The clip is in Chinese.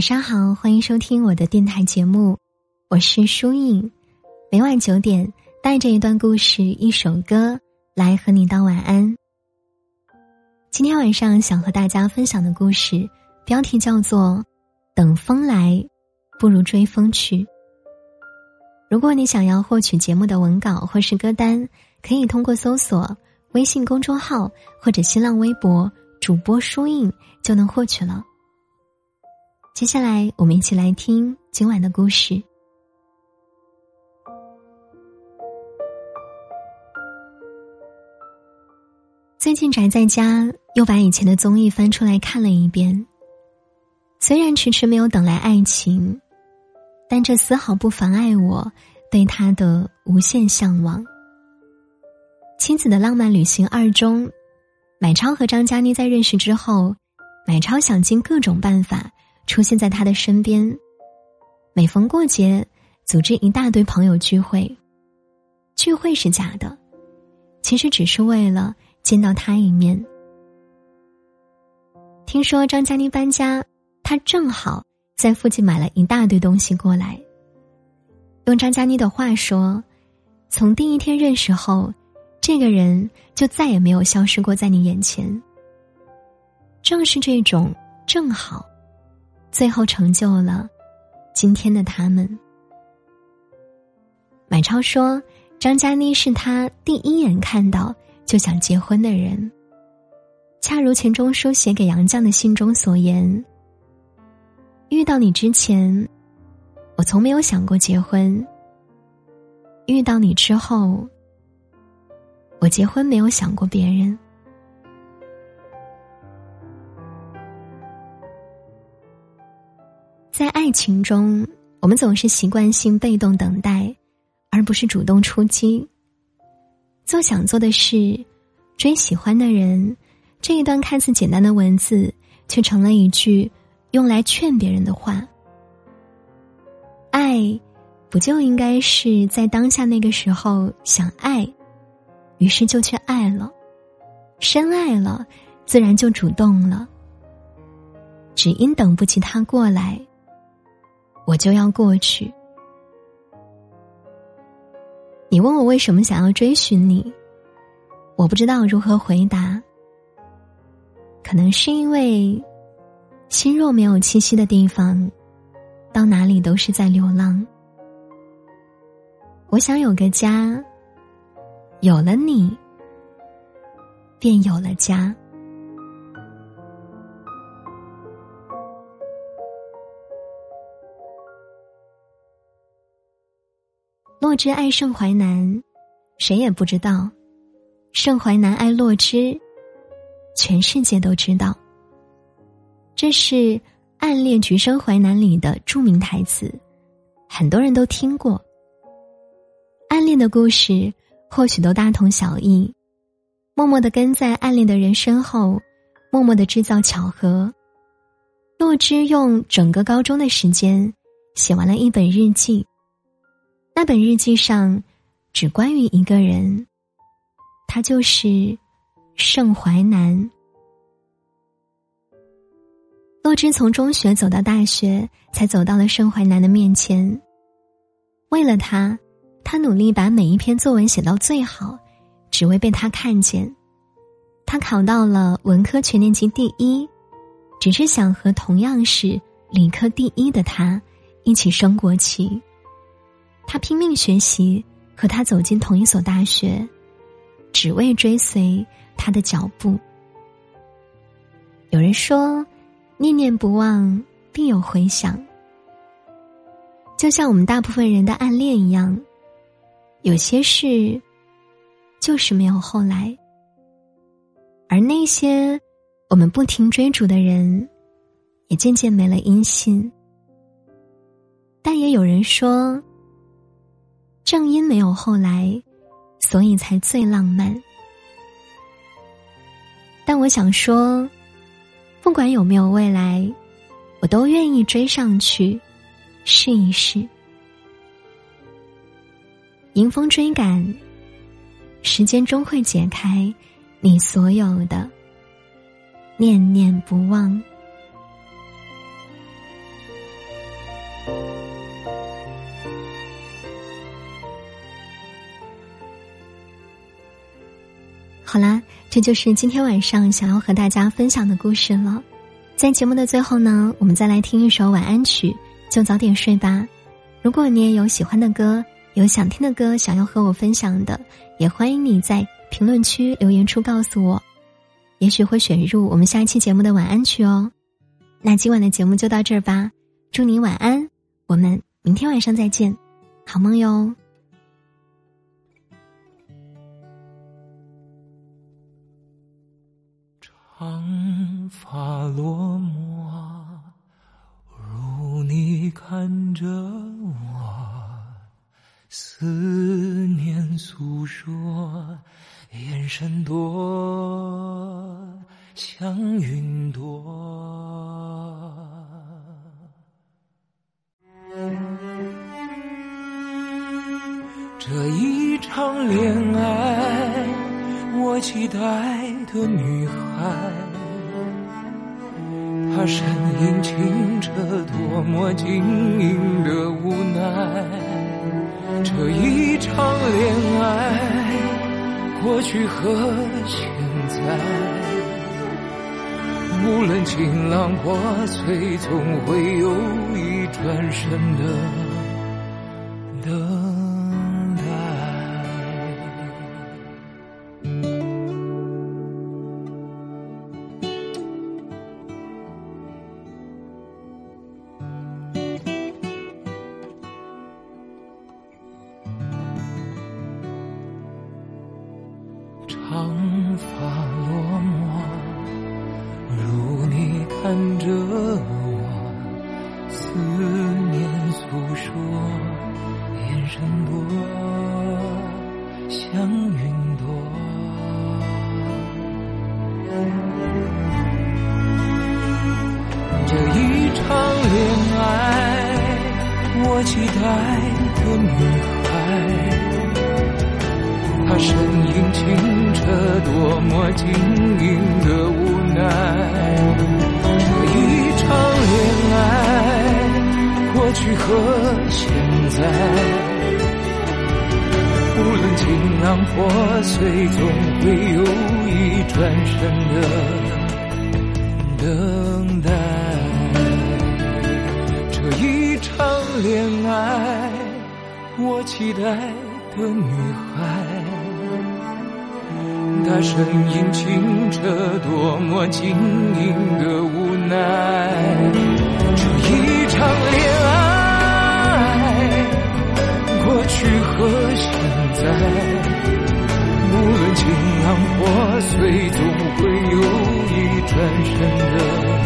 晚上好，欢迎收听我的电台节目，我是舒颖。每晚9点，带着一段故事一首歌来和你道晚安。今天晚上想和大家分享的故事标题叫做等风来不如追风去。如果你想要获取节目的文稿或是歌单，可以通过搜索微信公众号或者新浪微博主播舒颖就能获取了。接下来我们一起来听今晚的故事。最近宅在家，又把以前的综艺翻出来看了一遍。虽然迟迟没有等来爱情，但这丝毫不妨碍我对他的无限向往。亲子的浪漫旅行2中，买超和张嘉倪在认识之后，买超想尽各种办法出现在他的身边，每逢过节组织一大堆朋友聚会，聚会是假的，其实只是为了见到他一面。听说张嘉倪搬家，他正好在附近买了一大堆东西过来。用张嘉倪的话说，从第一天认识后，这个人就再也没有消失过在你眼前。正是这种正好，最后成就了今天的他们。买超说，张嘉倪是他第一眼看到就想结婚的人，恰如钱钟书写给杨绛的信中所言，遇到你之前我从没有想过结婚，遇到你之后我结婚没有想过别人。在爱情中，我们总是习惯性被动等待，而不是主动出击。做想做的事，追喜欢的人，这一段看似简单的文字，却成了一句用来劝别人的话。爱，不就应该是在当下那个时候想爱，于是就去爱了，深爱了，自然就主动了。只因等不及他过来，我就要过去。你问我为什么想要追寻你，我不知道如何回答。可能是因为心若没有栖息的地方，到哪里都是在流浪。我想有个家，有了你便有了家。洛枳爱盛淮南，谁也不知道；盛淮南爱洛枳，全世界都知道。这是暗恋橘生淮南里的著名台词，很多人都听过。暗恋的故事或许都大同小异，默默地跟在暗恋的人身后，默默地制造巧合。洛枳用整个高中的时间写完了一本日记，那本日记上只关于一个人，他就是盛淮南。洛枳从中学走到大学，才走到了盛淮南的面前。为了他，他努力把每一篇作文写到最好，只为被他看见。他考到了文科全年级第1，只是想和同样是理科第1的他一起升国旗。他拼命学习，和他走进同一所大学，只为追随他的脚步。有人说，念念不忘必有回响。就像我们大部分人的暗恋一样，有些事就是没有后来，而那些我们不停追逐的人也渐渐没了音信。但也有人说，正因没有后来，所以才最浪漫。但我想说，不管有没有未来，我都愿意追上去试一试。迎风追赶，时间终会解开你所有的念念不忘。这就是今天晚上想要和大家分享的故事了。在节目的最后呢，我们再来听一首晚安曲，就早点睡吧。如果你也有喜欢的歌，有想听的歌想要和我分享的，也欢迎你在评论区留言处告诉我，也许会选入我们下一期节目的晚安曲哦。那今晚的节目就到这儿吧，祝你晚安，我们明天晚上再见，好梦哟。长发落寞，如你看着我，思念诉说，眼神多像云朵。这一场恋爱，我期待的女孩，她身影清澈，多么晶莹的无奈。这一场恋爱，过去和现在，无论情浪破碎，总会有一转身的等待。长发落寞，如你看着我，思念诉说，眼神多像云朵。这一场恋爱，我期待的女孩，她身影清澈，多么晶莹的无奈。这一场恋爱，过去和现在，无论情浪破碎，总会有一转身的等待。这一场恋爱，我期待的女孩，她身影清澈，多么晶莹的无奈。这一场恋爱，过去和现在，无论情浪破碎，总会有一转身的